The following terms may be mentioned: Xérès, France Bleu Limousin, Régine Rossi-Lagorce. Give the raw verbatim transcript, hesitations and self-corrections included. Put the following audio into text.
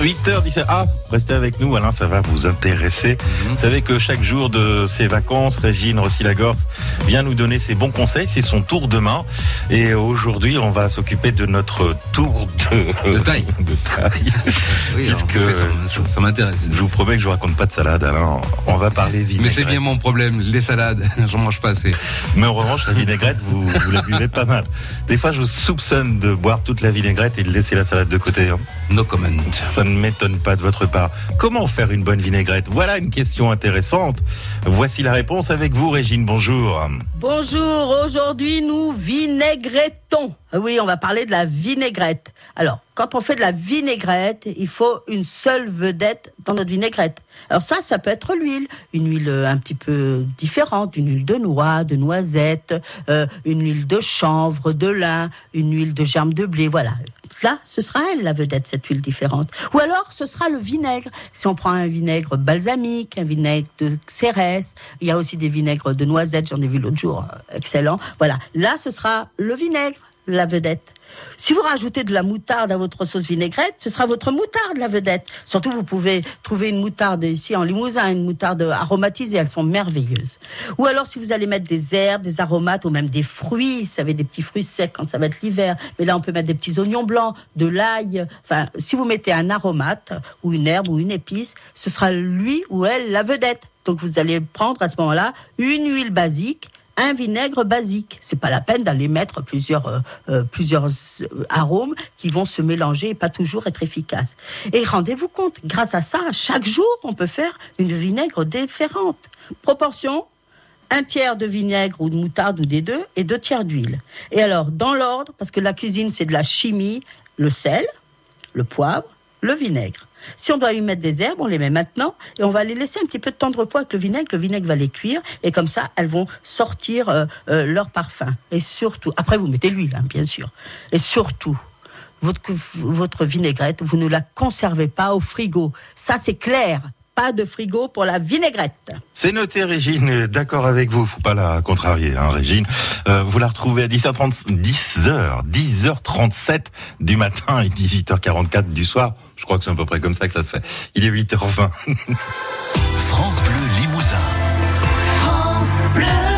huit heures dix-sept. Ah, restez avec nous, Alain, ça va vous intéresser. Mmh. Vous savez que chaque jour de ses vacances, Régine Rossi-Lagorce vient nous donner ses bons conseils. C'est son tour demain. Et aujourd'hui, on va s'occuper de notre tour de, de taille. De taille. Oui, puisque alors, en fait, ça, ça m'intéresse. Je vous promets que je ne vous raconte pas de salade, Alain. On va parler vinaigrette. Mais c'est bien mon problème, les salades. J'en mange pas assez. Mais en revanche, la vinaigrette, vous, vous la buvez pas mal. Des fois, je soupçonne de boire toute la vinaigrette et de laisser la salade de côté. Hein. No comment. Ça ne m'étonne pas de votre part. Comment faire une bonne vinaigrette? Voilà une question intéressante. Voici la réponse avec vous, Régine. Bonjour. Bonjour. Aujourd'hui, nous vinaigrettons. Oui, on va parler de la vinaigrette. Alors, quand on fait de la vinaigrette, il faut une seule vedette dans notre vinaigrette. Alors ça, ça peut être l'huile. Une huile un petit peu différente, une huile de noix, de noisette, euh, une huile de chanvre, de lin, une huile de germe de blé, voilà. Là, ce sera elle, la vedette, cette huile différente. Ou alors, ce sera le vinaigre. Si on prend un vinaigre balsamique, un vinaigre de Xérès, il y a aussi des vinaigres de noisettes, j'en ai vu l'autre jour, excellent. Voilà, là, ce sera le vinaigre, la vedette. Si vous rajoutez de la moutarde à votre sauce vinaigrette, ce sera votre moutarde, la vedette. Surtout, vous pouvez trouver une moutarde ici en Limousin, une moutarde aromatisée, elles sont merveilleuses. Ou alors, si vous allez mettre des herbes, des aromates ou même des fruits, vous savez, des petits fruits secs quand ça va être l'hiver, mais là, on peut mettre des petits oignons blancs, de l'ail. Enfin, si vous mettez un aromate ou une herbe ou une épice, ce sera lui ou elle, la vedette. Donc, vous allez prendre à ce moment-là une huile basique, un vinaigre basique. C'est pas la peine d'aller mettre plusieurs, euh, plusieurs arômes qui vont se mélanger et pas toujours être efficaces. Et rendez-vous compte, grâce à ça, chaque jour, on peut faire une vinaigre différente. Proportion, un tiers de vinaigre ou de moutarde ou des deux et deux tiers d'huile. Et alors, dans l'ordre, parce que la cuisine, c'est de la chimie, le sel, le poivre, le vinaigre. Si on doit y mettre des herbes, on les met maintenant et on va les laisser un petit peu de temps de repos avec le vinaigre. Le vinaigre va les cuire et comme ça, elles vont sortir euh, euh, leur parfum. Et surtout, après vous mettez l'huile, hein, bien sûr. Et surtout, votre, votre vinaigrette, vous ne la conservez pas au frigo. Ça, c'est clair. Pas de frigo pour la vinaigrette. C'est noté, Régine. D'accord avec vous. Faut pas la contrarier, hein, Régine. Euh, vous la retrouvez à dix heures trente-sept du matin et dix-huit heures quarante-quatre du soir. Je crois que c'est à peu près comme ça que ça se fait. Il est huit heures vingt. France Bleu Limousin. France Bleu.